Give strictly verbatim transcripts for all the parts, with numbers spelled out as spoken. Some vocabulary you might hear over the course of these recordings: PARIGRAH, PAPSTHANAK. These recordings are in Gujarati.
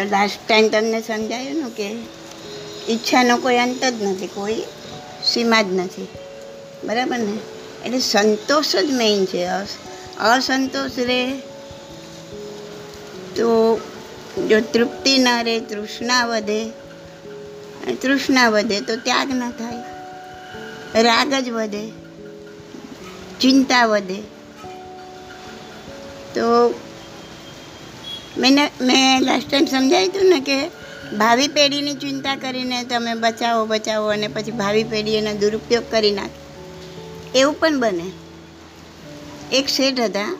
તો લાસ્ટ ટાઈમ તમને સમજાયું ને કે ઈચ્છાનો કોઈ અંત જ નથી, કોઈ સીમા જ નથી, બરાબર ને? એટલે સંતોષ જ મેઇન છે. અસંતોષ રહે તો જો તૃપ્તિ ન રહે, તૃષ્ણા વધે, તૃષ્ણા વધે તો ત્યાગ ન થાય, રાગ જ વધે, ચિંતા વધે. તો મેં મેં લાસ્ટ ટાઈમ સમજાવ્યું હતું ને કે ભાવિ પેઢીની ચિંતા કરીને તમે બચાવો બચાવો અને પછી ભાવિ પેઢી એનો દુરુપયોગ કરી નાખે, એવું પણ બને. એક શેઠ હતા,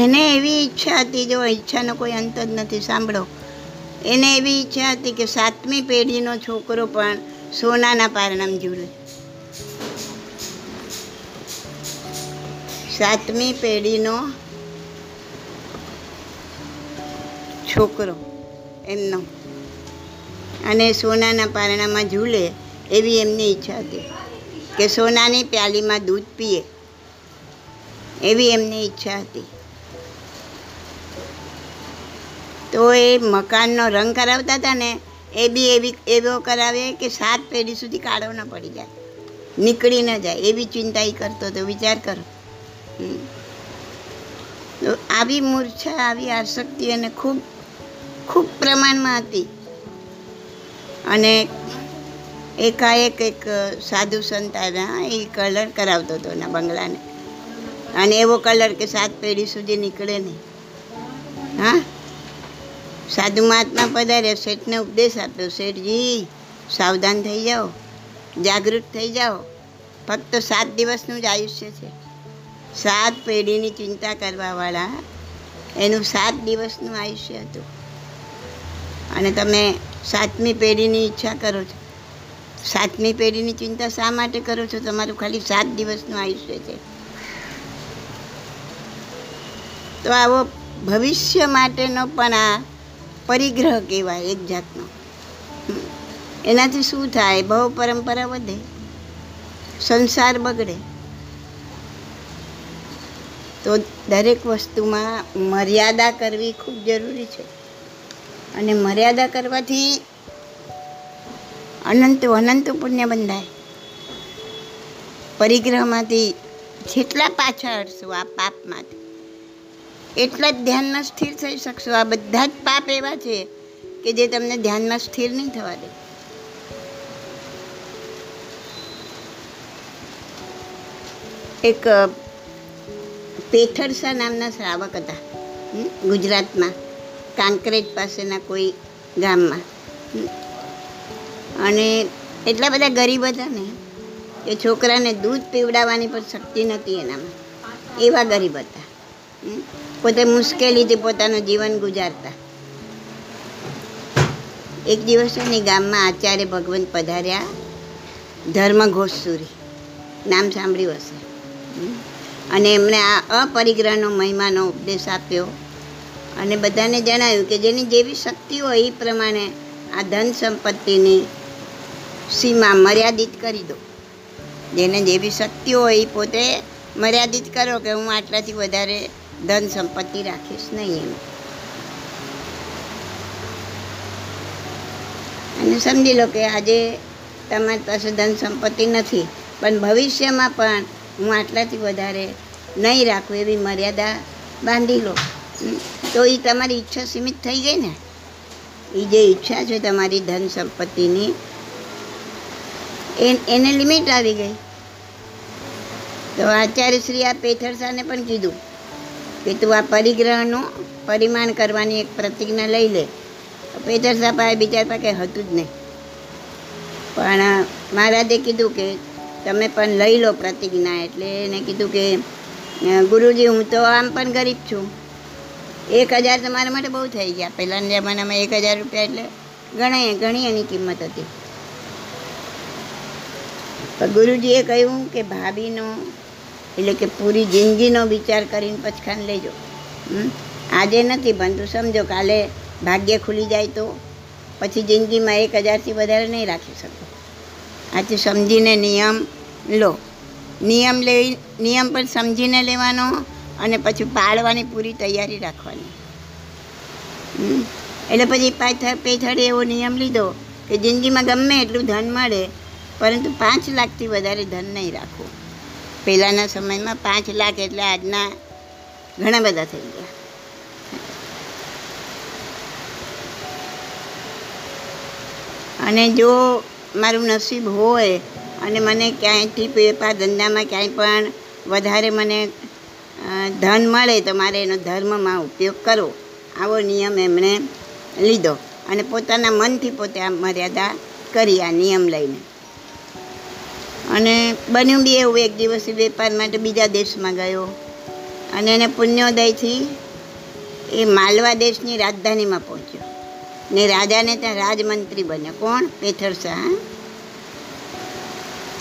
એને એવી ઈચ્છા હતી, જો ઈચ્છાનો કોઈ અંત જ નથી, સાંભળો, એને એવી ઈચ્છા હતી કે સાતમી પેઢીનો છોકરો પણ સોનાના પારણામાં જીવે. સાતમી પેઢીનો છોકરો એમનો અને સોનાના પારણામાં ઝૂલે, એવી એમની ઈચ્છા હતી કે સોનાની પ્યાલીમાં દૂધ પીએ, એવી એમની ઈચ્છા હતી. તો એ મકાનનો રંગ કરાવતા હતા ને, એ બી એવી એવો કરાવે કે સાત પેઢી સુધી કાળો ન પડી જાય, નીકળી ન જાય, એવી ચિંતા એ કરતો હતો. વિચાર કરો. તો આવી મૂર્છા, આવી આસક્તિ એને ખૂબ ખૂબ પ્રમાણમાં હતી. અને એકાએક એક સાધુ સંત આવ્યા, એ કલર કરાવતો હતો એના બંગલાને, અને એવો કલર કે સાત પેઢી સુધી નીકળે નહીં. હા, સાધુ મહાત્મા પધાર્યા, શેઠને ઉપદેશ આપ્યો, શેઠજી સાવધાન થઈ જાઓ, જાગૃત થઈ જાઓ, ફક્ત સાત દિવસનું જ આયુષ્ય છે. સાત પેઢીની ચિંતા કરવાવાળા એનું સાત દિવસનું આયુષ્ય હતું, અને તમે સાતમી પેઢીની ઈચ્છા કરો છો. સાતમી પેઢીની ચિંતા શા માટે કરો છો? તમારું ખાલી સાત દિવસનું આયુષ્ય છે. તો આવો ભવિષ્ય માટેનો પણ આ પરિગ્રહ કહેવાય એક જાતનો. એનાથી શું થાય? બહુ પરંપરા વધે, સંસાર બગડે. તો દરેક વસ્તુમાં મર્યાદા કરવી ખૂબ જરૂરી છે, અને મર્યાદા કરવાથી અનંત અનંત પુણ્ય બંધાય. પરિગ્રહમાંથી જેટલા પાછા હટશું આ પાપમાંથી, એટલા જ ધ્યાનમાં સ્થિર થઈ શકશો. આ બધા જ પાપ એવા છે કે જે તમને ધ્યાનમાં સ્થિર નહીં થવા દે. એક પેથરસા નામના શ્રાવક હતા, ગુજરાતમાં કાંકરેજ પાસેના કોઈ ગામમાં. અને એટલા બધા ગરીબ હતા ને કે છોકરાને દૂધ પીવડાવવાની પણ શક્તિ નહોતી એનામાં, એવા ગરીબ હતા. પોતે મુશ્કેલીથી પોતાનું જીવન ગુજારતા. એક દિવસ એની ગામમાં આચાર્ય ભગવાન પધાર્યા, ધર્મઘોષસુરી નામ સાંભળ્યું હશે, અને એમણે આ અપરિગ્રહનો મહિમાનો ઉપદેશ આપ્યો. અને બધાને જણાવ્યું કે જેની જેવી શક્તિ હોય એ પ્રમાણે આ ધન સંપત્તિની સીમા મર્યાદિત કરી દો. જેને જેવી શક્તિ હોય એ પોતે મર્યાદિત કરો કે હું આટલાથી વધારે ધન સંપત્તિ રાખીશ નહીં એમ. અને સમજી લો કે આજે તમારી પાસે ધન સંપત્તિ નથી, પણ ભવિષ્યમાં પણ હું આટલાથી વધારે નહીં રાખું એવી મર્યાદા બાંધી લો. તો એ તમારી ઈચ્છા સીમિત થઈ ગઈ ને. એ જે ઈચ્છા છે તમારી ધન સંપત્તિની, એને લિમિટ આવી ગઈ. તો આચાર્યશ્રી આ પેથરસાને પણ કીધું કે તું આ પરિગ્રહનું પરિમાણ કરવાની એક પ્રતિજ્ઞા લઈ લે. પેથરસા પાસે બિચાર પાસે કંઈ હતું જ નહીં, પણ મહારાજે કીધું કે તમે પણ લઈ લો પ્રતિજ્ઞા. એટલે એને કીધું કે ગુરુજી, હું તો આમ પણ ગરીબ છું, એક હજાર તમારા માટે બહુ થઈ ગયા. પહેલાંના જમાનામાં એક હજાર રૂપિયા એટલે ઘણી ઘણી એની કિંમત હતી. પણ ગુરુજીએ કહ્યું કે ભાભીનો, એટલે કે પૂરી જિંદગીનો વિચાર કરીને પચખાન લેજો. આજે નથી, પણ તું સમજો કાલે ભાગ્ય ખુલી જાય તો પછી જિંદગીમાં એક હજારથી વધારે નહીં રાખી શકો. આજે સમજીને નિયમ લો. નિયમ લે નિયમ પણ સમજીને લેવાનો, અને પછી પાળવાની પૂરી તૈયારી રાખવાની. એટલે પછી પૈથડે એવો નિયમ લીધો કે જિંદગીમાં ગમે એટલું ધન મળે પરંતુ પાંચ લાખથી વધારે ધન નહીં રાખવું. પહેલાંના સમયમાં પાંચ લાખ એટલે આજના ઘણા બધા થઈ ગયા. અને જો મારું નસીબ હોય અને મને ક્યાંયથી વેપાર ધંધામાં ક્યાંય પણ વધારે મને ધન મળે તો મારે એનો ધર્મમાં ઉપયોગ કરવો, આવો નિયમ એમણે લીધો અને પોતાના મનથી પોતે આ મર્યાદા કરી આ નિયમ લઈને. અને બન્યું બી એવું, એક દિવસ વેપાર માટે બીજા દેશમાં ગયો અને એને પુણ્યોદયથી એ માલવા દેશની રાજધાનીમાં પહોંચ્યો ને રાજાને ત્યાં રાજમંત્રી બન્યો. કોણ? પેથર શાહ.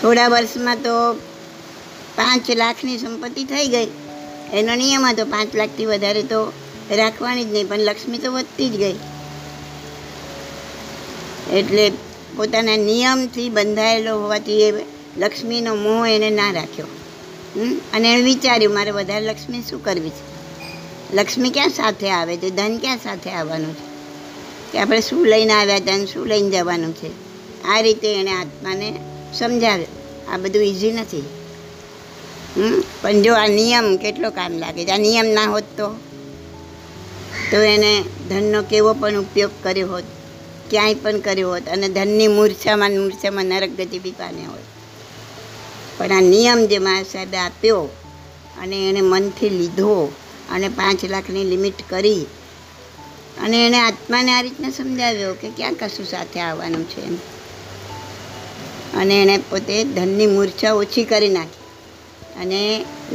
થોડા વર્ષમાં તો પાંચ લાખની સંપત્તિ થઈ ગઈ. એનો નિયમ હતો પાંચ લાખથી વધારે તો રાખવાની જ નહીં, પણ લક્ષ્મી તો વધતી જ ગઈ. એટલે પોતાના નિયમથી બંધાયેલો હોવાથી એ લક્ષ્મીનો મોહ એને ના રાખ્યો અને એણે વિચાર્યું મારે વધારે લક્ષ્મી શું કરવી છે, લક્ષ્મી ક્યાં સાથે આવે છે, ધન ક્યાં સાથે આવવાનું છે, કે આપણે શું લઈને આવ્યા ધન શું લઈને જવાનું છે. આ રીતે એણે આત્માને સમજાવ્યો આ બધું ઇઝી નથી, પણ જો આ નિયમ કેટલો કામ લાગે છે. આ નિયમ ના હોત તો તો એને ધનનો કેવો પણ ઉપયોગ કર્યો હોત, ક્યાંય પણ કર્યો હોત અને ધનની મૂર્છામાં મૂર્છામાં નરક ગતિ બી પામે હોય. પણ આ નિયમ જે મહારાજ સાહેબે આપ્યો અને એણે મનથી લીધો અને પાંચ લાખની લિમિટ કરી અને એણે આત્માને આ રીતના સમજાવ્યો કે ક્યાં કશું સાથે આવવાનું છે એમ, અને એણે પોતે ધનની મૂર્છા ઓછી કરી નાખી અને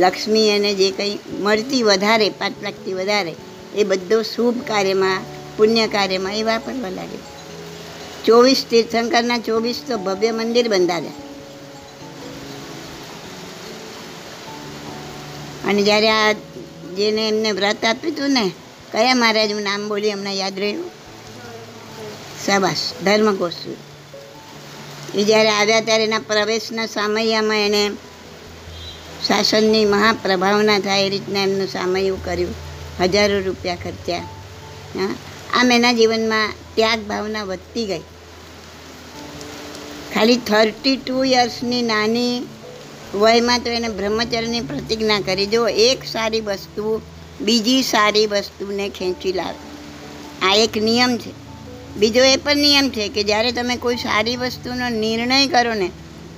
લક્ષ્મી એને જે કંઈ મળતી વધારે પાંચ લાખથી વધારે એ બધો શુભ કાર્યમાં પુણ્ય કાર્યમાં એ વાપરવા લાગે. ચોવીસ તીર્થંકરના ચોવીસ તો ભવ્ય મંદિર બંધાવ્યા. અને જ્યારે આ જેને એમને વ્રત આપ્યું હતું ને, કયા મહારાજનું નામ બોલી હમણાં યાદ રહ્યું? શાબાશ, ધર્મગોસ્વામી. એ જ્યારે આવ્યા ત્યારે એના પ્રવેશના સામૈયામાં એને શાસનની મહાપ્રભાવના થાય એ રીતના એમનું સામૈયું કર્યું, હજારો રૂપિયા ખર્ચ્યા. હા, આમ એના જીવનમાં ત્યાગ ભાવના વધતી ગઈ. ખાલી થર્ટી ટુ યર્સની નાની વયમાં તો એને બ્રહ્મચર્યની પ્રતિજ્ઞા કરી. જો એક સારી વસ્તુ બીજી સારી વસ્તુને ખેંચી લાવે, આ એક નિયમ છે. બીજો એ પણ નિયમ છે કે જ્યારે તમે કોઈ સારી વસ્તુનો નિર્ણય કરો ને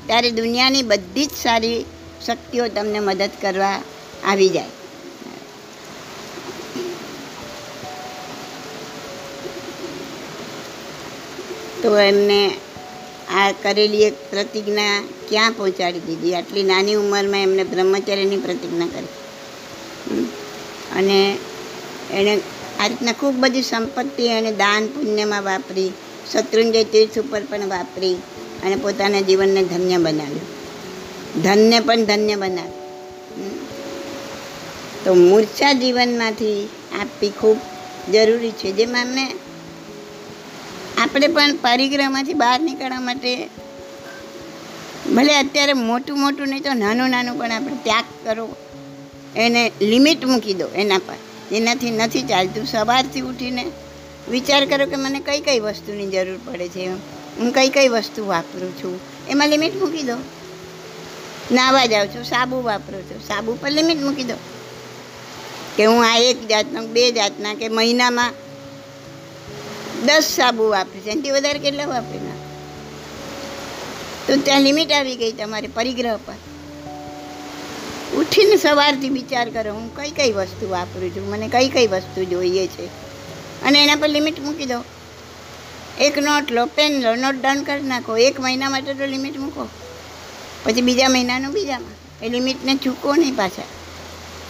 ત્યારે દુનિયાની બધી જ સારી શક્તિઓ તમને મદદ કરવા આવી જાય. તો એમને આ કરેલી એક પ્રતિજ્ઞા ક્યાં પહોંચાડી દીધી. આટલી નાની ઉંમરમાં એમને બ્રહ્મચર્યની પ્રતિજ્ઞા કરી અને એણે આ રીતના ખૂબ બધી સંપત્તિ એણે દાન પુણ્યમાં વાપરી, શત્રુંજય તીર્થ ઉપર પણ વાપરી અને પોતાના જીવનને ધન્ય બનાવ્યું, ધનને પણ ધન્ય બનાવ્યું. તો મૂર્છા જીવનમાંથી આપવી ખૂબ જરૂરી છે, જેમાં અમે આપણે પણ પરિગ્રહમાંથી બહાર નીકળવા માટે ભલે અત્યારે મોટું મોટું નહીં તો નાનું નાનું પણ આપણે ત્યાગ કરો, એને લિમિટ મૂકી દો એના પર, જેનાથી નથી ચાલતું. સવારથી ઉઠીને વિચાર કરો કે મને કઈ કઈ વસ્તુની જરૂર પડે છે, હું કઈ કઈ વસ્તુ વાપરું છું, એમાં લિમિટ મૂકી દો. નાહવા જાઉં છું, સાબુ વાપરું છું, સાબુ પર લિમિટ મૂકી દો કે હું આ એક જાતનો બે જાતના કે મહિનામાં દસ સાબુ વાપરી છે, એનાથી વધારે કેટલા વાપરી ના, તો ત્યાં લિમિટ આવી ગઈ તમારે પરિગ્રહ પર. ઉઠીને સવારથી વિચાર કરો હું કઈ કઈ વસ્તુ વાપરું છું, મને કઈ કઈ વસ્તુ જોઈએ છે અને એના પર લિમિટ મૂકી દો. એક નોટ લો, પેન લો, નોટ ડાઉન કરી નાખો, એક મહિના માટે તો લિમિટ મૂકો, પછી બીજા મહિનાનું બીજામાં. એ લિમિટને ચૂકો નહીં, પાછા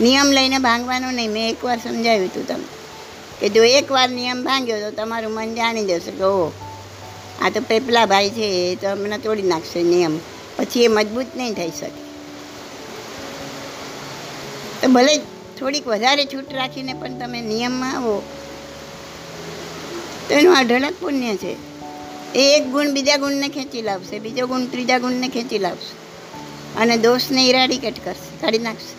નિયમ લઈને ભાંગવાનો નહીં. મેં એકવાર સમજાવ્યું હતું તમને કે જો એકવાર નિયમ ભાંગ્યો તો તમારું મન જાણી જશે કે ઓહો આ તો પેપલા ભાઈ છે, એ તો હમણાં તોડી નાખશે નિયમ, પછી એ મજબૂત નહીં થઈ શકે. તો ભલે થોડીક વધારે છૂટ રાખીને પણ તમે નિયમમાં આવો તો એનું અઢળક પુણ્ય છે. એ એક ગુણ બીજા ગુણને ખેંચી લાવશે, બીજો ગુણ ત્રીજા ગુણને ખેંચી લાવશે અને દોષને ઇરાડિકેટ કરશે, કાઢી નાખશે.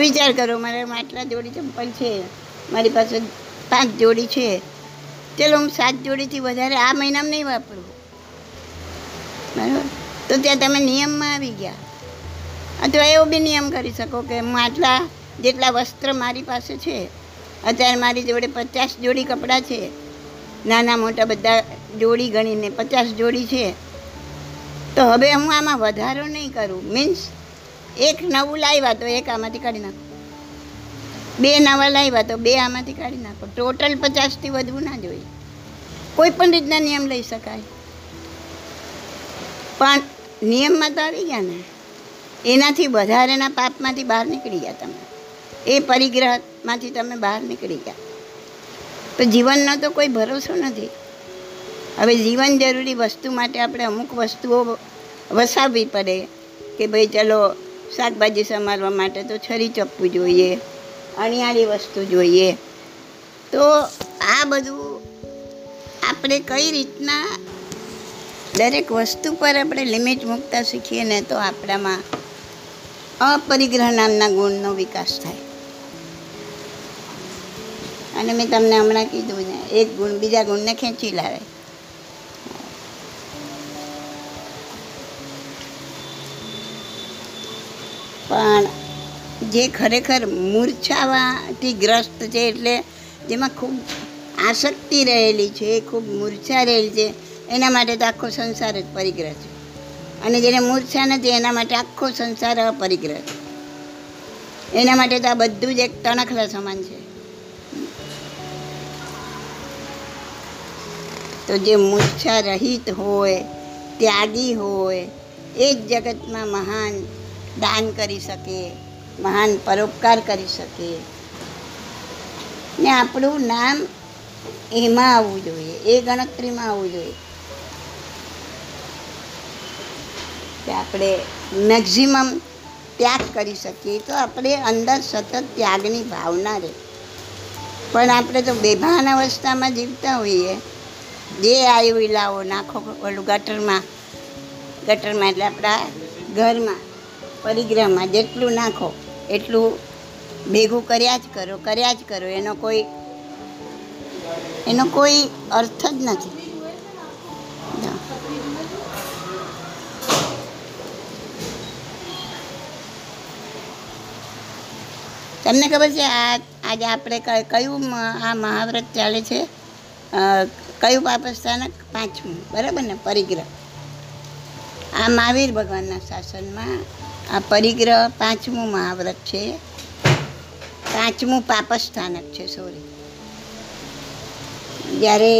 વિચાર કરો મારે આટલા જોડી ચંપલ છે, મારી પાસે પાંચ જોડી છે, ચાલો હું સાત જોડીથી વધારે આ મહિનામાં નહીં વાપરું, બરાબર? તો ત્યાં તમે નિયમમાં આવી ગયા. અથવા એવો બી નિયમ કરી શકો કે હું આટલા જેટલા વસ્ત્ર મારી પાસે છે, અત્યારે મારી જોડે પચાસ જોડી કપડાં છે, નાના મોટા બધા જોડી ગણીને પચાસ જોડી છે, તો હવે હું આમાં વધારો નહીં કરું. મીન્સ એક નવું લાવ્યા તો એક આમાંથી કાઢી નાખો, બે નવા લાવ્યા તો બે આમાંથી કાઢી નાખો, ટોટલ પચાસથી વધવું ના જોઈએ. કોઈ પણ રીતના નિયમ લઈ શકાય, પણ નિયમમાં તો આવી ગયા ને, એનાથી વધારેના પાપમાંથી બહાર નીકળી ગયા તમે, એ પરિગ્રહમાંથી તમે બહાર નીકળી ગયા. તો જીવનનો તો કોઈ ભરોસો નથી. હવે જીવન જરૂરી વસ્તુ માટે આપણે અમુક વસ્તુઓ વસાવવી પડે કે ભાઈ ચલો શાકભાજી સમારવા માટે તો છરી ચપ્પું જોઈએ, અણિયાળી વસ્તુ જોઈએ. તો આ બધું આપણે કઈ રીતના દરેક વસ્તુ પર આપણે લિમિટ મૂકતા શીખીએ ને તો આપણામાં અપરિગ્રહ નામના ગુણનો વિકાસ થાય. અને મેં તમને હમણાં કીધું ને, એક ગુણ બીજા ગુણને ખેંચી લાવે. પણ જે ખરેખર મૂર્છાવાથી ગ્રસ્ત છે, એટલે જેમાં ખૂબ આસક્તિ રહેલી છે, ખૂબ મૂર્છા રહેલી છે, એના માટે તો આખો સંસાર જ પરિગ્રહ છે. અને જેને મૂર્છા નથી એના માટે આખો સંસાર અપરિગ્રહ છે. એના માટે તો આ બધું જ એક તણખલા સમાન છે. તો જે મૂર્છા રહિત હોય, ત્યાગી હોય, એ જ જગતમાં મહાન દાન કરી શકે, મહાન પરોપકાર કરી શકે. ને આપણું નામ એમાં આવવું જોઈએ, એ ગણતરીમાં આવવું જોઈએ કે આપણે મેક્ઝિમમ ત્યાગ કરી શકીએ. તો આપણે અંદર સતત ત્યાગની ભાવના રહે. પણ આપણે તો બેભાન અવસ્થામાં જીવતા હોઈએ, જે આવ્યું એ લાવો, નાખો ઓલું ગટરમાં, ગટરમાં એટલે આપણા ઘરમાં, પરિગ્રહમાં જેટલું નાખો એટલું ભેગું કર્યા જ કરો, કર્યા જ કરો. એનો કોઈ એનો કોઈ અર્થ જ નથી. તમને ખબર છે આ આજે આપણે કયું આ મહાવ્રત ચાલે છે, કયું પાપસ્થાનક? પાંચમું, બરાબર ને? પરિગ્રહ. આ મહાવીર ભગવાનના શાસનમાં આ પરિગ્રહ પાંચમું મહાવ્રત છે, પાંચમું પાપસ્થાનક છે, સોરી. જ્યારે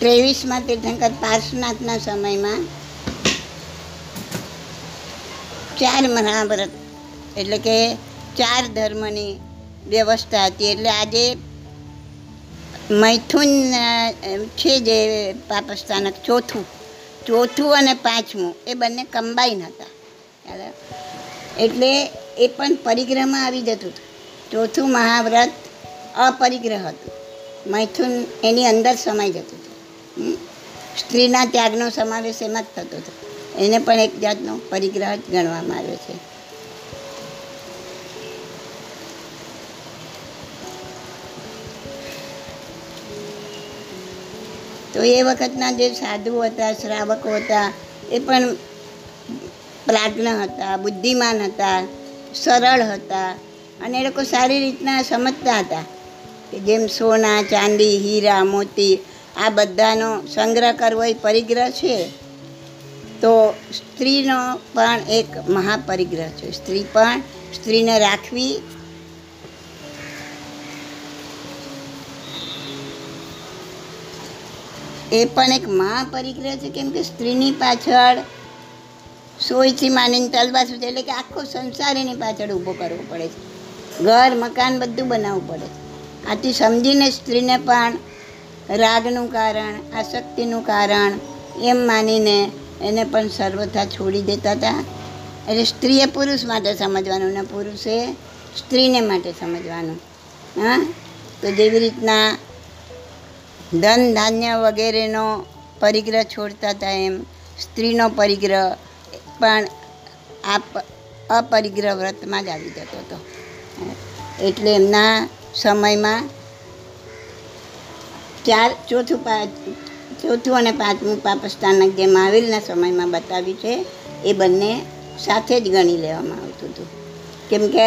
ત્રેવીસમાં તીર્થંકર પાર્શ્વનાથના સમયમાં ચાર મહાવ્રત એટલે કે ચાર ધર્મની વ્યવસ્થા હતી. એટલે આજે મૈથુન છે જે પાપસ્થાનક, ચોથું ચોથું અને પાંચમું એ બંને કમ્બાઈન હતા. એટલે એ પણ પરિગ્રહમાં આવી જતું હતું. ચોથું મહાવ્રત અપરિગ્રહ હતું, મૈથુન એની અંદર સમાઈ જતું હતું. સ્ત્રીના ત્યાગનો સમાવેશ એમાં જ થતો હતો. એને પણ એક જાતનો પરિગ્રહ જ ગણવામાં આવ્યો છે. તો એ વખતના જે સાધુ હતા, શ્રાવકો હતા, એ પણ પ્રાજ્ઞ હતા, બુદ્ધિમાન હતા, સરળ હતા, અને એ લોકો સારી રીતના સમજતા હતા કે જેમ સોના, ચાંદી, હીરા, મોતી આ બધાનો સંગ્રહ કરવો એ પરિગ્રહ છે, તો સ્ત્રીનો પણ એક મહાપરિગ્રહ છે. સ્ત્રી પણ, સ્ત્રીને રાખવી, એ પણ એક મહાપરિગ્રહ છે. કેમ કે સ્ત્રીની પાછળ સોયથી માનીને તલવા સુધી, એટલે કે આખો સંસાર એની પાછળ ઊભો કરવો પડે છે, ઘર મકાન બધું બનાવવું પડે છે. આથી સમજીને સ્ત્રીને પણ રાગનું કારણ, આસક્તિનું કારણ એમ માનીને એને પણ સર્વથા છોડી દેતા હતા. એટલે સ્ત્રીએ પુરુષ માટે સમજવાનું ને પુરુષે સ્ત્રીને માટે સમજવાનું. હા, તો જેવી રીતના ધન ધાન્ય વગેરેનો પરિગ્રહ છોડતા હતા, એમ સ્ત્રીનો પરિગ્રહ પણ આ અપરિગ્રહ વ્રતમાં જ આવી જતો હતો. એટલે એમના સમયમાં ચાર ચોથું ચોથું અને પાંચમું પાપસ્થાનક જે મહાવીરના સમયમાં બતાવ્યું છે એ બંને સાથે જ ગણી લેવામાં આવતું હતું, કેમ કે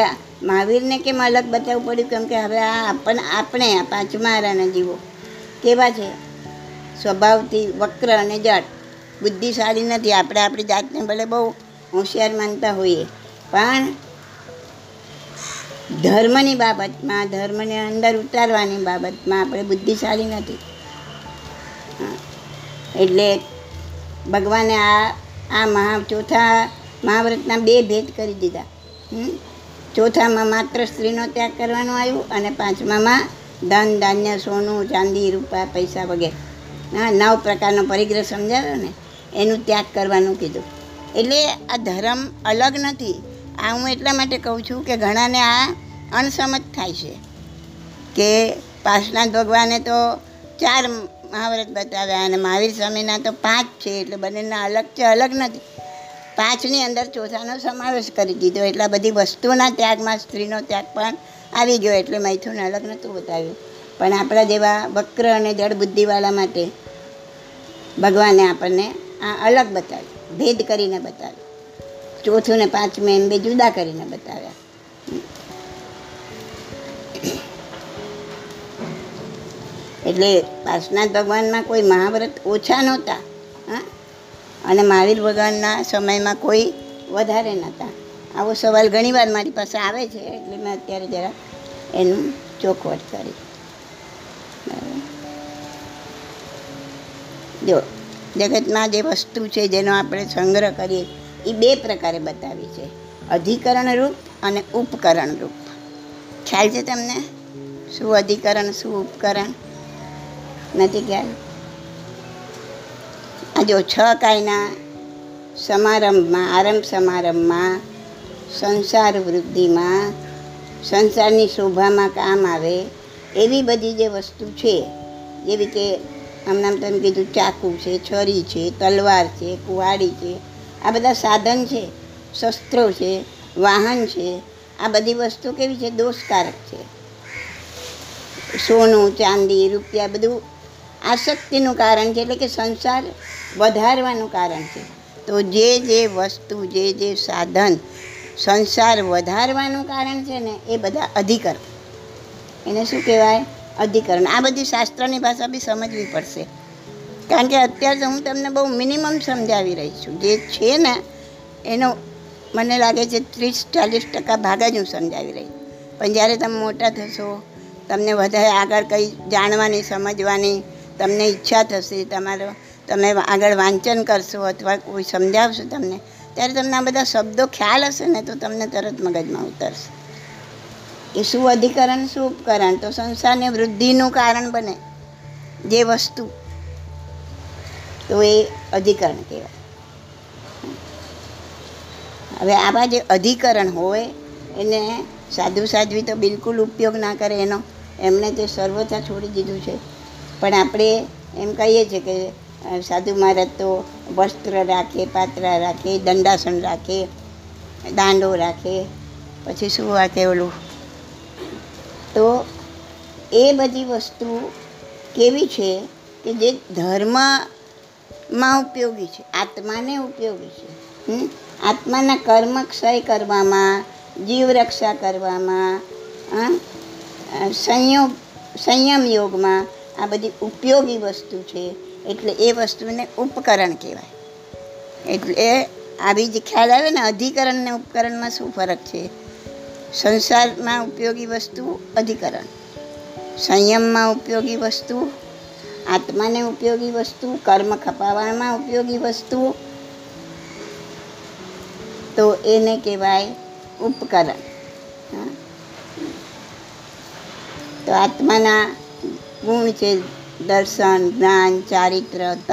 મહાવીરને કેમ અલગ બતાવવું પડ્યું, કેમ કે હવે આ આપણ આપણે આ પાંચમારાના જીવો કેવા છે, સ્વભાવથી વક્ર અને જટ, બુદ્ધિશાળી નથી. આપણે આપણી જાતને ભલે બહુ હોશિયાર માનતા હોઈએ, પણ ધર્મની બાબતમાં, ધર્મને અંદર ઉતારવાની બાબતમાં આપણે બુદ્ધિશાળી નથી. એટલે ભગવાને આ આ મહા ચોથા મહાવ્રતના બે ભેદ કરી દીધા. ચોથામાં માત્ર સ્ત્રીનો ત્યાગ કરવાનો આવ્યો, અને પાંચમામાં ધન ધાન્ય સોનું ચાંદી રૂપા પૈસા વગેરે હા નવ પ્રકારનો પરિગ્રહ સમજાવ્યો ને એનું ત્યાગ કરવાનું કીધું. એટલે આ ધર્મ અલગ નથી. આ હું એટલા માટે કહું છું કે ઘણાને આ અણસમજ થાય છે કે પાર્શ્વનાથ ભગવાને તો ચાર મહાવ્રત બતાવ્યા અને મહાવીર સ્વામીના તો પાંચ છે, એટલે બંનેના અલગ છે. અલગ નથી, પાંચની અંદર ચોથાનો સમાવેશ કરી દીધો. એટલે બધી વસ્તુના ત્યાગમાં સ્ત્રીનો ત્યાગ પણ આવી ગયો, એટલે મૈથુન અલગ નહોતું બતાવ્યું. પણ આપણા જેવા વક્ર અને જળ બુદ્ધિવાળા માટે ભગવાને આપણને આ અલગ બતાવ્યું, ભેદ કરીને બતાવ્યું. ચોથું ને પાંચમે એમ બે જુદા કરીને બતાવ્યા. એટલે પાર્શ્વનાથ ભગવાનના કોઈ મહાવ્રત ઓછા નહોતા, હા, અને મહાવીર ભગવાનના સમયમાં કોઈ વધારે નહોતા. આવો સવાલ ઘણીવાર મારી પાસે આવે છે, એટલે મેં અત્યારે જરા એનું ચોખવટ કરી. જો જગતમાં જે વસ્તુ છે જેનો આપણે સંગ્રહ કરીએ એ બે પ્રકારે બતાવી છે, અધિકરણ રૂપ અને ઉપકરણ રૂપ. ખ્યાલ છે તમને શું અધિકરણ શું ઉપકરણ? નથી ખ્યાલ? આ જો છ કાયના સમારંભમાં, આરંભ સમારંભમાં, સંસાર વૃદ્ધિમાં, સંસારની શોભામાં કામ આવે એવી બધી જે વસ્તુ છે, જેવી કે હમણાં તમે કીધું ચાકુ છે, છરી છે, તલવાર છે, કુવાડી છે, આ બધા સાધન છે, શસ્ત્રો છે, વાહન છે, આ બધી વસ્તુ કેવી છે? દોષકારક છે. સોનું ચાંદી રૂપિયા બધું આસક્તિનું કારણ છે, એટલે કે સંસાર વધારવાનું કારણ છે. તો જે જે વસ્તુ જે જે સાધન સંસાર વધારવાનું કારણ છે ને એ બધા અધિકરણ, એને શું કહેવાય? અધિકરણ. આ બધી શાસ્ત્રની ભાષા બી સમજવી પડશે, કારણ કે અત્યારે તો હું તમને બહુ મિનિમમ સમજાવી રહી છું. જે છે ને એનો મને લાગે છે ત્રીસ ચાલીસ ટકા ભાગ જ હું સમજાવી રહી, પણ જ્યારે તમે મોટા થશો તમને વધારે આગળ કંઈ જાણવાની સમજવાની તમને ઈચ્છા થશે, તમારો તમે આગળ વાંચન કરશો અથવા કોઈ સમજાવશો તમને, ત્યારે તમને આ બધા શબ્દો ખ્યાલ હશે ને તો તમને તરત મગજમાં ઉતરશે કે શું અધિકરણ શું ઉપકરણ. તો સંસારને વૃદ્ધિનું કારણ બને જે વસ્તુ, તો એ અધિકરણ કહેવાય. હવે આવા જે અધિકરણ હોય એને સાધુ સાધ્વી તો બિલકુલ ઉપયોગ ના કરે એનો, એમણે તે સર્વથા છોડી દીધું છે. પણ આપણે એમ કહીએ છીએ કે સાધુ મહારાજ તો વસ્ત્ર રાખે, પાતરા રાખે, દંડાસન રાખે, દાંડો રાખે, પછી શું રાખે ઓલું. તો એ બધી વસ્તુ કેવી છે કે જે ધર્મ માં ઉપયોગી છે, આત્માને ઉપયોગી છે. આત્માના કર્મ ક્ષય કરવામાં, જીવ રક્ષા કરવામાં, સંયોગ સંયમ યોગમાં આ બધી ઉપયોગી વસ્તુ છે, એટલે એ વસ્તુને ઉપકરણ કહેવાય. એટલે આવી જ ખ્યાલ આવે ને અધિકરણ ને ઉપકરણમાં શું ફરક છે. સંસારમાં ઉપયોગી વસ્તુ અધિકરણ, સંયમમાં ઉપયોગી વસ્તુ આત્માને ઉપયોગી વસ્તુ, કર્મ ખપાવવામાં ઉપયોગી વસ્તુ, તો એને કહેવાય ઉપકરણ. તો આત્માના ગુણ છે દર્શન, જ્ઞાન, ચારિત્ર, તપ.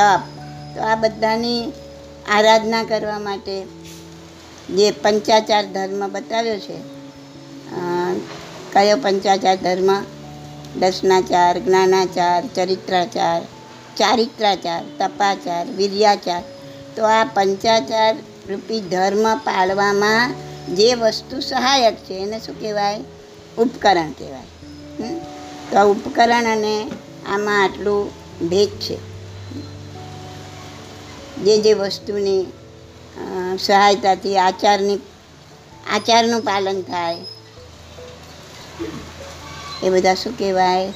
તો આ બધાની આરાધના કરવા માટે જે પંચાચાર ધર્મ બતાવ્યો છે, કયો પંચાચાર ધર્મ? દર્શનાચાર, જ્ઞાનાચાર, ચરિત્રાચાર, ચારિત્રાચાર, તપાચાર, વીર્યાચાર. તો આ પંચાચાર રૂપી ધર્મ પાળવામાં જે વસ્તુ સહાયક છે એને શું કહેવાય? ઉપકરણ કહેવાય. તો ઉપકરણ અને આમાં આટલો ભેદ છે. જે જે વસ્તુને સહાયતાથી આચારની આચારનું પાલન થાય એ બધા શું કહેવાય?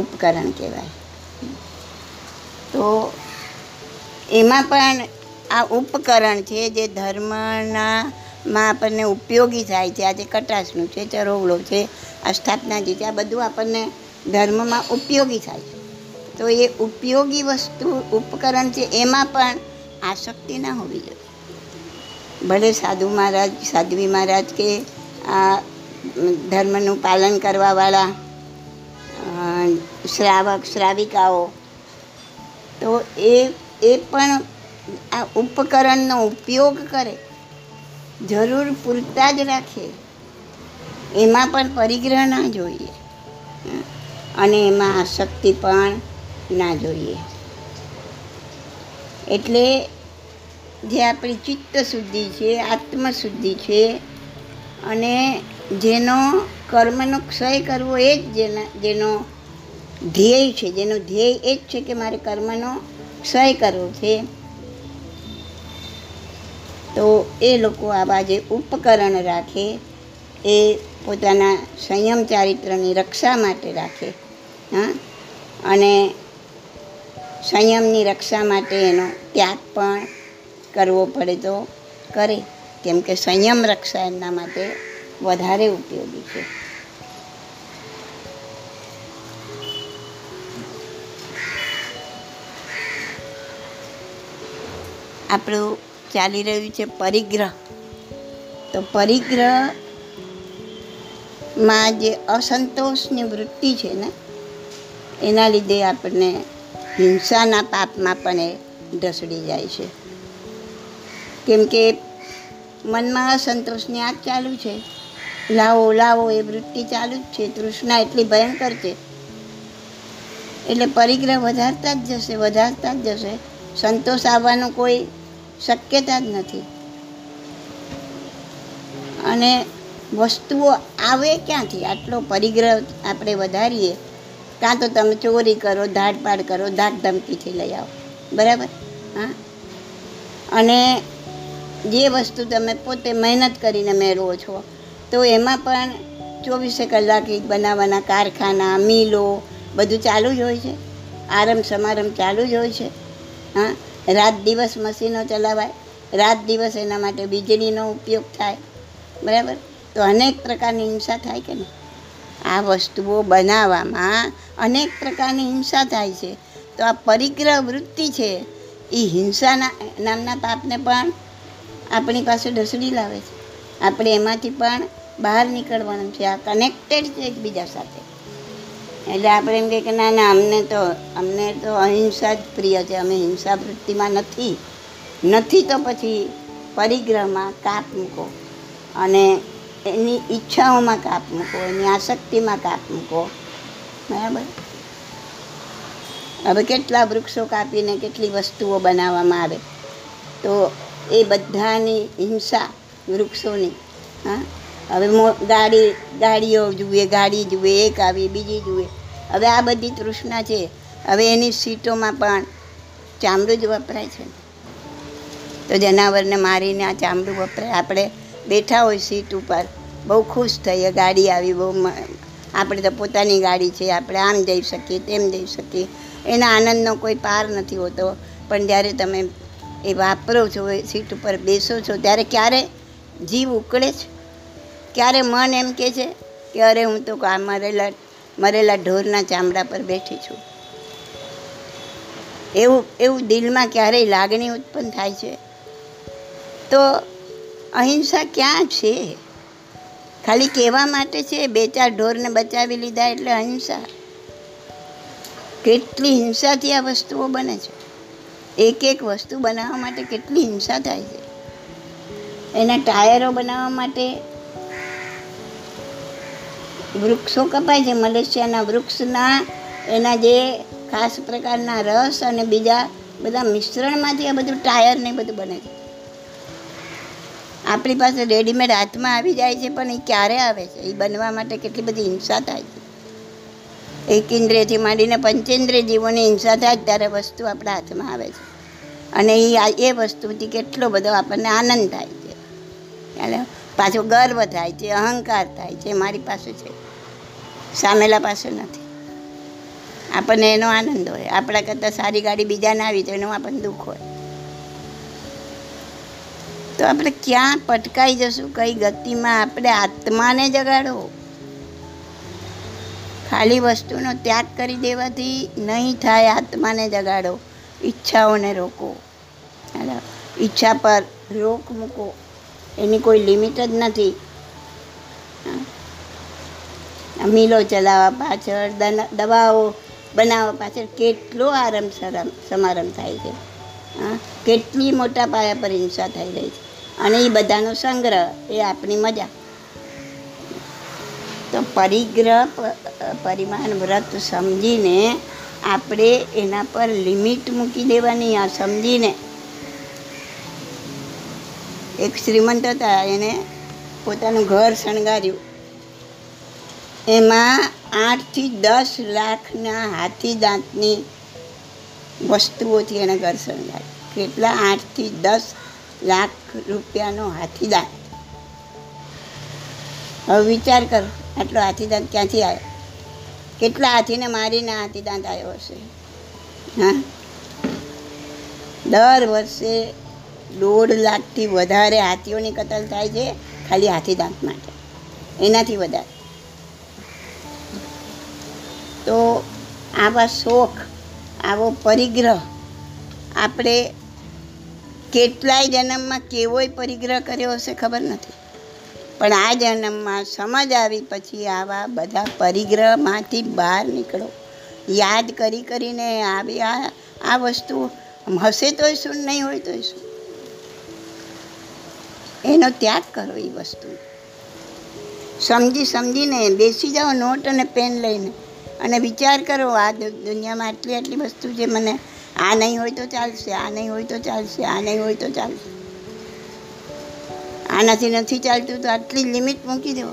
ઉપકરણ કહેવાય. તો એમાં પણ આ ઉપકરણ છે જે ધર્મના માં આપણને ઉપયોગી થાય છે. આજે કટાશનું છે, ચરોવડો છે, અસ્થાપનાજી છે, આ બધું આપણને ધર્મમાં ઉપયોગી થાય છે. તો એ ઉપયોગી વસ્તુ ઉપકરણ છે, એમાં પણ આસક્તિ ના હોવી જોઈએ. ભલે સાધુ મહારાજ, સાધ્વી મહારાજ કે આ ધર્મનું પાલન કરવાવાળા શ્રાવક શ્રાવિકાઓ, તો એ એ પણ આ ઉપકરણનો ઉપયોગ કરે, જરૂર પૂરતા જ રાખે, એમાં પણ પરિગ્રહ ના જોઈએ અને એમાં આસક્તિ પણ ના જોઈએ. એટલે જે આપણી ચિત્તશુદ્ધિ છે, આત્મશુદ્ધિ છે, અને જેનો કર્મનો ક્ષય કરવો એ જ જેના જેનો ધ્યેય છે, જેનો ધ્યેય એ જ છે કે મારે કર્મનો ક્ષય કરવો છે, તો એ લોકો આવા જે ઉપકરણ રાખે એ પોતાના સંયમ ચારિત્રની રક્ષા માટે રાખે. હા, અને સંયમની રક્ષા માટે એનો ત્યાગ પણ કરવો પડે તો કરે, કેમ કે સંયમ રક્ષા એમના માટે વધારે ઉપયોગી છે. આપણું ચાલી રહ્યું છે પરિગ્રહ. તો પરિગ્રહમાં જે અસંતોષની વૃત્તિ છે ને, એના લીધે આપણને હિંસાના પાપમાં પણ એ ઢસડી જાય છે. કેમ કે મનમાં અસંતોષની આગ ચાલુ છે, લાવો લાવો એ વૃત્તિ ચાલુ જ છે, તૃષ્ણા એટલી ભયંકર છે, એટલે પરિગ્રહ વધારતા જ જશે, વધારતા જ જશે. સંતોષ આવવાનું કોઈ શક્યતા જ નથી. અને વસ્તુઓ આવે ક્યાંથી? આટલો પરિગ્રહ આપણે વધારીએ, કાં તો તમે ચોરી કરો, ધાડપાડ કરો, ધાક ધમકીથી લઈ આવો, બરાબર. હા, અને જે વસ્તુ તમે પોતે મહેનત કરીને મેળવો છો, તો એમાં પણ ચોવીસે કલાકે બનાવવાના કારખાના, મિલો, બધું ચાલુ જ હોય છે, આરંભ સમારંભ ચાલુ જ હોય છે. હા, રાત દિવસ મશીનો ચલાવાય, રાત દિવસ એના માટે વીજળીનો ઉપયોગ થાય, બરાબર. તો અનેક પ્રકારની હિંસા થાય કે નહીં? આ વસ્તુઓ બનાવવામાં અનેક પ્રકારની હિંસા થાય છે. તો આ પરિગ્રહ વૃત્તિ છે એ હિંસાના નામના પાપને પણ આપણી પાસે ઢસડી લાવે છે. આપણે એમાંથી પણ બહાર નીકળવાનું છે. આ કનેક્ટેડ છે એકબીજા સાથે. એટલે આપણે એમ કહીએ કે ના ના, અમને તો અમને તો અહિંસા જ પ્રિય છે, અમે હિંસા વૃત્તિમાં નથી નથી તો પછી પરિગ્રહમાં કાપ મૂકો અને એની ઈચ્છાઓમાં કાપ મૂકો, એની આસક્તિમાં કાપ મૂકો, બરાબર. હવે કેટલા વૃક્ષો કાપીને કેટલી વસ્તુઓ બનાવવામાં આવે, તો એ બધાની હિંસા વૃક્ષોની. હા, હવે ગાડી ગાડીઓ જુએ, ગાડી જુએ, એક આવી બીજી જુએ, હવે આ બધી તૃષ્ણા છે. હવે એની સીટોમાં પણ ચામડું જ વપરાય છે. તો જનાવરને મારીને આ ચામડું વપરાય. આપણે બેઠા હોય સીટ ઉપર, બહુ ખુશ થઈએ, ગાડી આવી, બહુ આપણે તો પોતાની ગાડી છે, આપણે આમ જઈ શકીએ, તેમ જઈ શકીએ, એના આનંદનો કોઈ પાર નથી હોતો. પણ જ્યારે તમે એ વાપરો છો, એ સીટ ઉપર બેસો છો, ત્યારે ક્યારે જીવ ઉકળે છે, ક્યારે મન એમ કહે છે કે અરે હું તો આ મરેલા મરેલા ઢોરના ચામડા પર બેઠી છું, એવું એવું દિલમાં ક્યારેય લાગણી ઉત્પન્ન થાય છે. તો અહિંસા ક્યાં છે? ખાલી કહેવા માટે છે, બે ચાર ઢોરને બચાવી લીધા એટલે અહિંસા. કેટલી હિંસાથી આ વસ્તુઓ બને છે. એક એક વસ્તુ બનાવવા માટે કેટલી હિંસા થાય છે. એના ટાયરો બનાવવા માટે વૃક્ષો કપાય છે, મલેશિયાના વૃક્ષના એના જે ખાસ પ્રકારના રસ અને બીજા બધા મિશ્રણમાંથી આ બધું ટાયર ને બધું બને છે. આપણી પાસે રેડીમેડ હાથમાં આવી જાય છે, પણ એ ક્યારે આવે છે? એ બનવા માટે કેટલી બધી હિંસા થાય છે. એકેન્દ્રિયથી માંડીને પંચેન્દ્રિય જીવોની હિંસાથી જ ત્યારે વસ્તુ આપણા હાથમાં આવે છે, અને એ એ વસ્તુથી કેટલો બધો આપણને આનંદ થાય છે, એટલે પાછો ગર્વ થાય છે, અહંકાર થાય છે, મારી પાસે છે, સામેલા પાસે નથી. આપણને એનો આનંદ હોય. આપણા કરતાં સારી ગાડી બીજાને આવી તો એનું આપણને દુઃખ હોય. તો આપણે ક્યાં પટકાઈ જશું? કઈ ગતિમાં? આપણે આત્માને જગાડો. ખાલી વસ્તુનો ત્યાગ કરી દેવાથી નહીં થાય. આત્માને જગાડો, ઈચ્છાઓને રોકો. ચાલો, ઈચ્છા પર રોક મૂકો. એની કોઈ લિમિટ જ નથી. મિલો ચલાવવા પાછળ, દવાઓ બનાવવા પાછળ કેટલો આરંભ સમારંભ થાય છે. હા, કેટલી મોટા પાયા પર હિંસા થઈ રહી છે, અને એ બધાનો સંગ્રહ એ આપણી મજા. તો પરિગ્રહ પરિમાણ વ્રત સમજીને આપણે એના પર લિમિટ મૂકી દેવાની. આ સમજીને એક શ્રીમંત હતા, એને પોતાનું ઘર શણગાર્યું. એમાં આઠથી દસ લાખના હાથી દાંતની વસ્તુઓથી એણે ઘર શણગાર્યું. કેટલા? આઠથી દસ લાખ રૂપિયાનો હાથી દાંત. હવે વિચાર કરો, આટલો હાથી દાંત ક્યાંથી આવ્યો? કેટલા હાથીને મારીને હાથી દાંત આવ્યો હશે? હા, દર વર્ષે દોઢ લાખથી વધારે હાથીઓની કતલ થાય છે ખાલી હાથી દાંત માટે, એનાથી વધારે. તો આવા શોખ, આવો પરિગ્રહ, આપણે કેટલાય જન્મમાં કેવોય પરિગ્રહ કર્યો હશે ખબર નથી, પણ આ જન્મમાં સમજ આવી પછી આવા બધા પરિગ્રહમાંથી બહાર નીકળો. યાદ કરી કરીને આવી આ આ વસ્તુ હશે તોય શું, નહીં હોય તોય શું, એનો ત્યાગ કરો. એ વસ્તુ સમજી સમજીને બેસી જાઓ નોટ અને પેન લઈને, અને વિચાર કરો આ દુનિયામાં આટલી આટલી વસ્તુ છે, મને આ નહીં હોય તો ચાલશે, આ નહીં હોય તો ચાલશે, આ નહીં હોય તો ચાલશે, આનાથી નથી ચાલતું તો આટલી લિમિટ મૂકી દો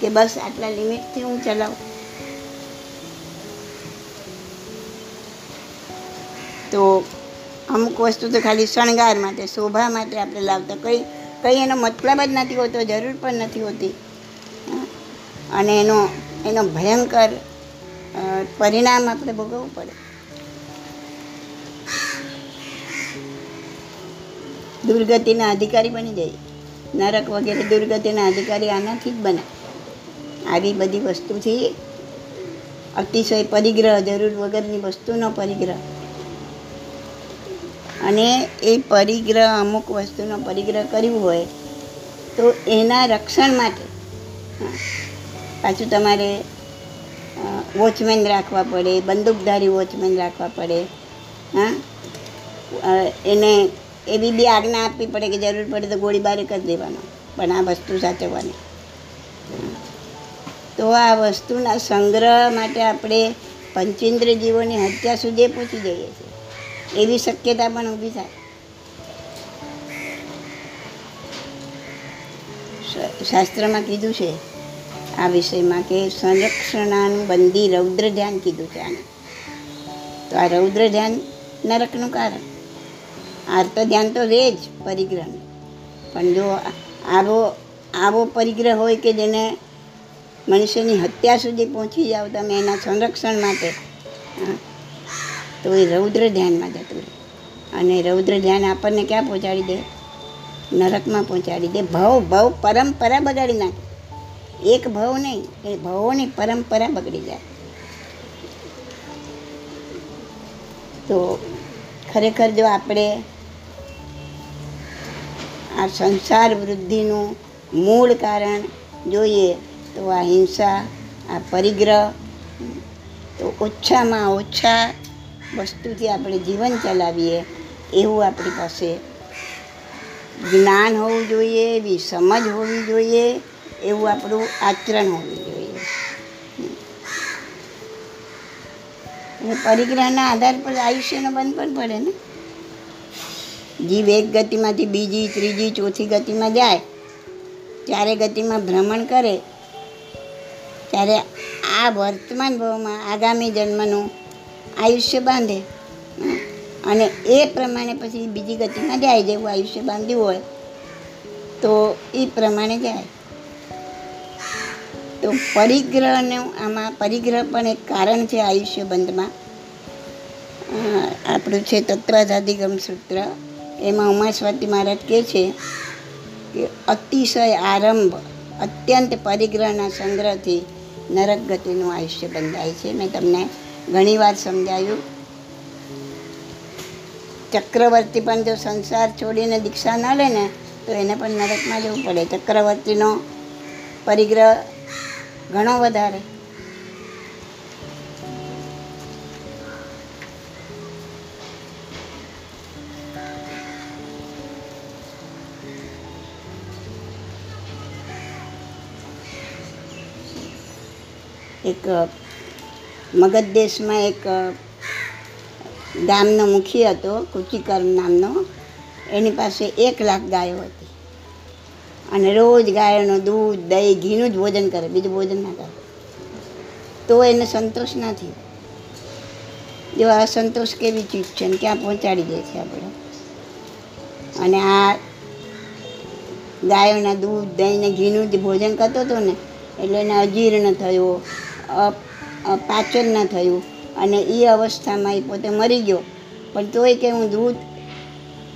કે બસ આટલા લિમિટથી હું ચલાવું. તો અમુક વસ્તુ તો ખાલી શણગાર માટે, શોભા માટે આપણે લાવતા, કંઈ કંઈ એનો મતલબ જ નથી હોતો, જરૂર પણ નથી હોતી, અને એનો એનો ભયંકર પરિણામ આપણે ભોગવવું પડે. દુર્ગતિના અધિકારી બની જાય, નરક વગેરે દુર્ગતિના અધિકારી આનાથી જ બને. આવી બધી વસ્તુથી અતિશય પરિગ્રહ, જરૂર વગરની વસ્તુનો પરિગ્રહ, અને એ પરિગ્રહ અમુક વસ્તુનો પરિગ્રહ કર્યું હોય તો એના રક્ષણ માટે પાછું તમારે વોચમેન રાખવા પડે, બંદૂકધારી વોચમેન રાખવા પડે. હા, એને એવી બી આજ્ઞા આપવી પડે કે જરૂર પડે તો ગોળીબાર કરી દેવાનો, પણ આ વસ્તુ સાચવવાની. તો આ વસ્તુના સંગ્રહ માટે આપણે પંચેન્દ્રિય જીવોની હત્યા સુધી પહોંચી જઈએ છીએ, એવી શક્યતા પણ ઊભી થાય. શાસ્ત્રમાં કીધું છે આ વિષયમાં કે સંરક્ષણાનું બંદી રૌદ્ર ધ્યાન કીધું છે આને. તો આ રૌદ્ર ધ્યાન નરકનું કારણ. આર્ત ધ્યાન તો રહે જ પરિગ્રહનું, પણ જો આવો આવો પરિગ્રહ હોય કે જેને મનુષ્યની હત્યા સુધી પહોંચી જાઓ તમે એના સંરક્ષણ માટે, તો એ રૌદ્ર ધ્યાનમાં જતું રહે. અને રૌદ્ર ધ્યાન આપણને ક્યાં પહોંચાડી દે? નરકમાં પહોંચાડી દે. ભવ ભવ પરંપરા બગાડી નાખે. એક ભવ નહીં, એ ભવોની પરંપરા બગડી જાય. તો ખરેખર જો આપણે આ સંસાર વૃદ્ધિનું મૂળ કારણ જોઈએ તો આ હિંસા, આ પરિગ્રહ. તો ઓછામાં ઓછા વસ્તુથી આપણે જીવન ચલાવીએ એવું આપણી પાસે જ્ઞાન હોવું જોઈએ, એવી સમજ હોવી જોઈએ, એવું આપણું આચરણ હોવું જોઈએ. પરિગ્રહના આધાર પર આયુષ્યનો બંધ પણ પડે ને. જીવ એક ગતિમાંથી બીજી, ત્રીજી, ચોથી ગતિમાં જાય, ચારે ગતિમાં ભ્રમણ કરે, ત્યારે આ વર્તમાન ભાવમાં આગામી જન્મનું આયુષ્ય બાંધે અને એ પ્રમાણે પછી બીજી ગતિમાં જાય, જેવું આયુષ્ય બાંધ્યું હોય તો એ પ્રમાણે જાય. તો પરિગ્રહને આમાં પરિગ્રહ પણ એક કારણ છે આયુષ્ય બંધમાં. આપણું છે તત્વાધાધિગમ સૂત્ર, એમાં ઉમા સ્વાતિ મહારાજ કહે છે કે અતિશય આરંભ અત્યંત પરિગ્રહના સંગ્રહથી નરક ગતિનું આયુષ્ય બંધાય છે. મેં તમને ઘણી વાર સમજાયું. ચક્રવર્તી પણ જો સંસાર છોડીને દીક્ષા ન લે ને તો એને પણ નરકમાં જવું પડે. ચક્રવર્તીનો પરિગ્રહ ઘણો વધારે. એક મગધ દેશમાં એક ગામનો મુખી હતો, કુચીકર્મ નામનો. એની પાસે એક લાખ ગાયો હતી અને રોજ ગાયોનું દૂધ, દહીં, ઘીનું જ ભોજન કરે, બીજું ભોજન ના કરે. તો એને સંતોષ ના થયો. જો આ સંતોષ કેવી ચીજ છે ને ક્યાં પહોંચાડી દે છે આપણે. અને આ ગાયોના દૂધ, દહીં ને ઘીનું જ ભોજન કરતો હતો ને, એટલે એને અજીર્ણ થયો, પાચન ન થયું અને એ અવસ્થામાં એ પોતે મરી ગયો. પણ તોય કે હું દૂધ,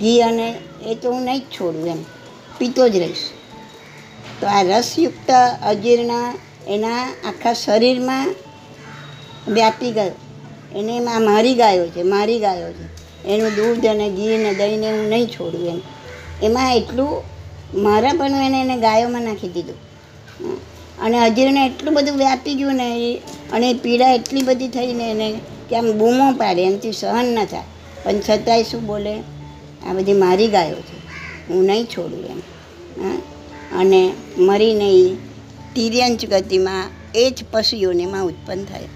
ઘી અને એ તો હું નહીં જ છોડું, એમ પીતો જ રહીશ. તો આ રસયુક્ત અજીર્ણ એના આખા શરીરમાં વ્યાપી ગયો. એને એમાં મારી ગાયો છે, મારી ગાયો છે, એનું દૂધ અને ઘી અને દહીંને હું નહીં છોડું, એમ એમાં એટલું મારાપણું એને એને ગાયોમાં નાખી દીધું. અને અજીર્ણ એટલું બધું વ્યાપી ગયું ને એ, અને પીડા એટલી બધી થઈને એને કે આમ બૂમો પાડે, એનાથી સહન ન થાય. પણ છતાંય શું બોલે, આ બધી મારી ગાયો છે, હું નહીં છોડું, એમ હા. અને મરીને એ તિર્યંચ ગતિમાં એ જ પશુઓનેમાં ઉત્પન્ન થાય.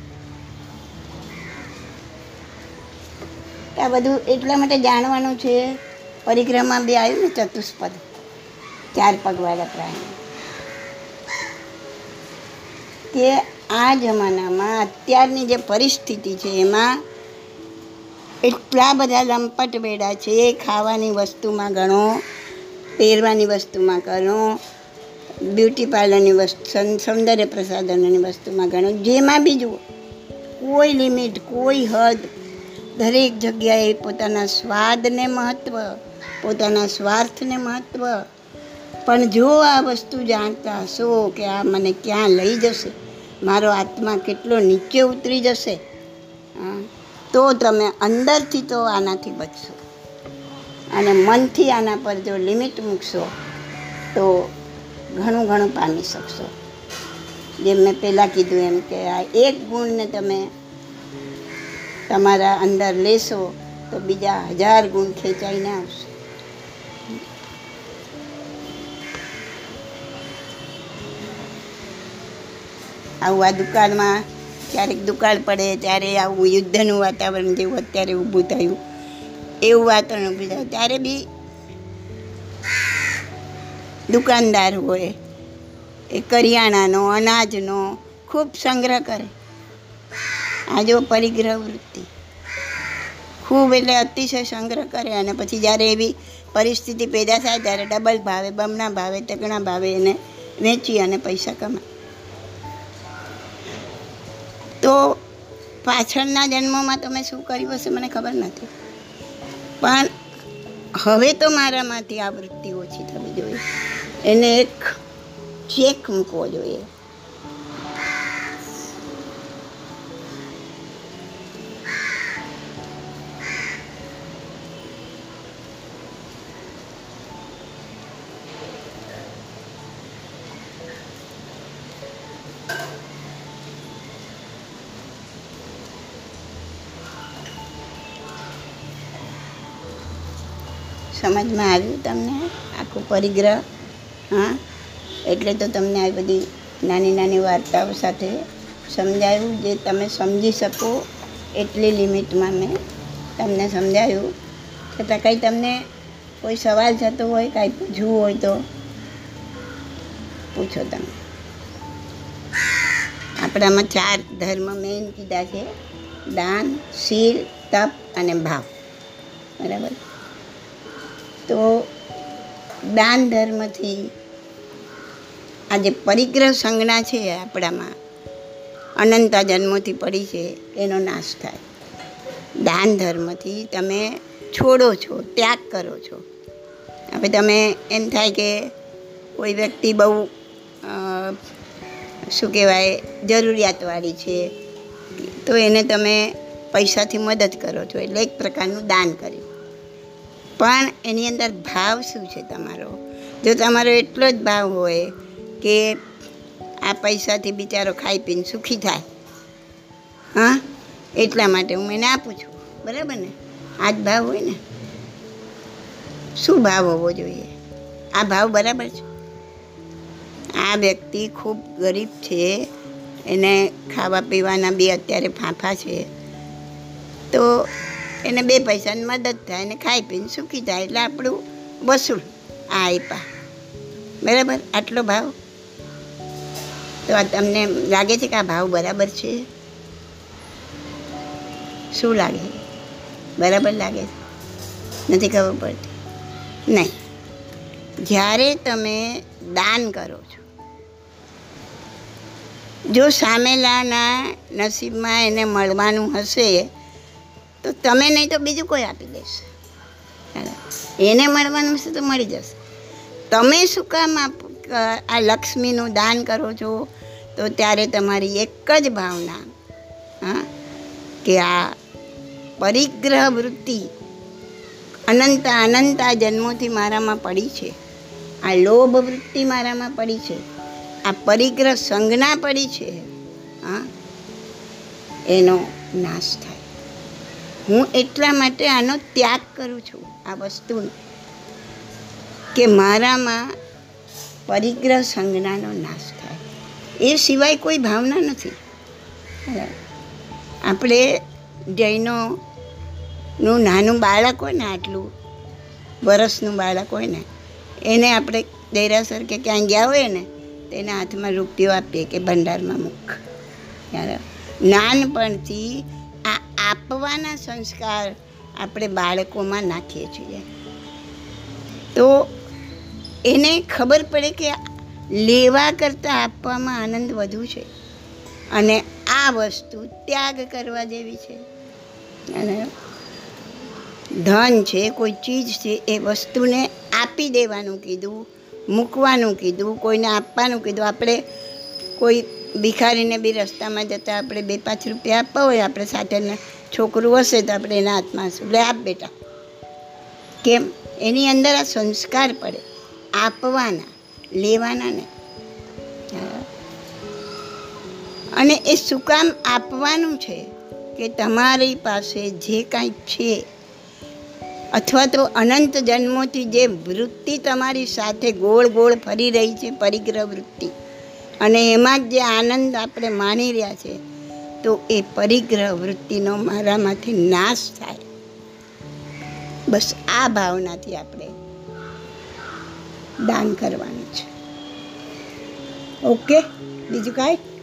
આ બધું એટલા માટે જાણવાનું છે. પરિગ્રહમાં બે આવ્યું ને ચતુષ્પદ, ચાર પગવાળા પ્રાણી, કે આ જમાનામાં અત્યારની જે પરિસ્થિતિ છે એમાં એટલા બધા લંપટ બેડા છે. ખાવાની વસ્તુમાં ગણો, પહેરવાની વસ્તુમાં ગણો, બ્યુટી પાર્લરની વસ્તુ, સૌંદર્ય પ્રસાધનોની વસ્તુમાં ગણો, જેમાં બીજું કોઈ લિમિટ, કોઈ હદ, દરેક જગ્યાએ પોતાના સ્વાદને મહત્ત્વ, પોતાના સ્વાર્થને મહત્ત્વ. પણ જો આ વસ્તુ જાણતા હશો કે આ મને ક્યાં લઈ જશે, મારો આત્મા કેટલો નીચે ઉતરી જશે, તો તમે અંદરથી તો આનાથી બચશો અને મનથી આના પર જો લિમિટ મૂકશો તો ઘણું ઘણું પામી શકશો. જેમ મેં પહેલાં કીધું એમ કે આ એક ગુણને તમે તમારા અંદર લેશો તો બીજા હજાર ગુણ ખેંચાઈને આવશે. આવું આ દુકાળમાં ક્યારેક દુકાળ પડે ત્યારે આવું યુદ્ધનું વાતાવરણ જેવું અત્યારે ઊભું થયું, એવું વાતાવરણ ઊભું થયું ત્યારે બી દુકાનદાર હોય એ કરિયાણાનો, અનાજનો ખૂબ સંગ્રહ કરે. આ જો પરિગ્રહ વૃત્તિ, ખૂબ એટલે અતિશય સંગ્રહ કરે. અને પછી જ્યારે એવી પરિસ્થિતિ પેદા થાય ત્યારે ડબલ ભાવે, બમણા ભાવે, તગણા ભાવે એને વેચી અને પૈસા કમાય. તો પાછળના જન્મોમાં તો મેં શું કર્યું હશે મને ખબર નથી, પણ હવે તો મારામાંથી આ વૃત્તિ ઓછી થવી જોઈએ. એને એક ચેક મૂકવો જોઈએ. સમજમાં આવ્યું તમને આખું પરિગ્રહ? હા, એટલે તો તમને આ બધી નાની નાની વાર્તાઓ સાથે સમજાયું, જે તમે સમજી શકો એટલી લિમિટમાં મેં તમને સમજાયું. છતાં કંઈ તમને કોઈ સવાલ થતો હોય, કાંઈ પૂછવું હોય તો પૂછો તમે. આપણામાં ચાર ધર્મ મેન કીધા છે, દાન, શીલ, તપ અને ભાવ. બરાબર. તો દાન ધર્મથી આ જે પરિગ્રહ સંજ્ઞા છે આપણામાં અનંત જન્મોથી પડી છે એનો નાશ થાય. દાન ધર્મથી તમે છોડો છો, ત્યાગ કરો છો. હવે તમે એમ થાય કે કોઈ વ્યક્તિ બહુ શું કહેવાય જરૂરિયાતવાળી છે તો એને તમે પૈસાથી મદદ કરો છો, એટલે એક પ્રકારનું દાન કર્યું. પણ એની અંદર ભાવ શું છે તમારો? જો તમારો એટલો જ ભાવ હોય કે આ પૈસાથી બિચારો ખાઈ પીને સુખી થાય, હા એટલા માટે હું એને આપું છું, બરાબર ને, આ જ ભાવ હોય ને, શું ભાવ હોવો જોઈએ? આ ભાવ બરાબર છે? આ વ્યક્તિ ખૂબ ગરીબ છે, એને ખાવા પીવાના બે અત્યારે ફાંફા છે, તો એને બે પૈસાની મદદ થાય અને ખાઈ પીને સુખી થાય, એટલે આપણું વસૂલ આ આપ્યા, બરાબર, આટલો ભાવ. તો આ તમને લાગે છે કે આ ભાવ બરાબર છે? શું લાગે? બરાબર લાગે? નથી ખબર પડતી? નહીં. જ્યારે તમે દાન કરો છો, જો સામેલાના નસીબમાં એને મળવાનું હશે તો તમે નહીં તો બીજું કોઈ આપી દેશે, એને મળવાનું હશે તો મળી જશે. તમે શું કામ આ લક્ષ્મીનું દાન કરો છો? તો ત્યારે તમારી એક જ ભાવના, હા, કે આ પરિગ્રહ વૃત્તિ અનંત અનંત જન્મોથી મારામાં પડી છે, આ લોભ વૃત્તિ મારામાં પડી છે, આ પરિગ્રહ સંજ્ઞા પડી છે, હા, એનો નાશ થાય. હું એટલા માટે આનો ત્યાગ કરું છું આ વસ્તુનો, કે મારામાં પરિગ્રહ સંજ્ઞાનો નાશ થાય. એ સિવાય કોઈ ભાવના નથી. આપણે જૈનોનું નાનું બાળક હોય ને, આટલું વરસનું બાળક હોય ને, એને આપણે દેરાસર કે ક્યાં ગયા હોય ને તેના હાથમાં રૂપિયો આપીએ કે ભંડારમાં મૂક. નાનપણથી આ આપવાના સંસ્કાર આપણે બાળકોમાં નાખીએ છીએ, તો એને ખબર પડે કે લેવા કરતાં આપવામાં આનંદ વધુ છે, અને આ વસ્તુ ત્યાગ કરવા જેવી છે. ધન છે, કોઈ ચીજ છે, એ વસ્તુને આપી દેવાનું કીધું, મૂકવાનું કીધું, કોઈને આપવાનું કીધું. આપણે કોઈ ભિખારીને બી રસ્તામાં જતાં આપણે બે પાંચ રૂપિયા આપવા હોય, આપણે સાથેના છોકરું હશે તો આપણે એના હાથમાં હશું, લે આપ બેટા. કેમ? એની અંદર આ સંસ્કાર પડે આપવાના, લેવાના ને. અને એ શું કામ આપવાનું છે? કે તમારી પાસે જે કાંઈ છે, અથવા તો અનંત જન્મોથી જે વૃત્તિ તમારી સાથે ગોળ ગોળ ફરી રહી છે, પરિગ્રહ વૃત્તિ, અને એમાં જે આનંદ આપણે માણી રહ્યા છે, તો એ પરિગ્રહ વૃત્તિનો મારામાંથી નાશ થાય. બસ આ ભાવનાથી આપણે દાન કરવાનું છે. ઓકે, બીજું કાંઈ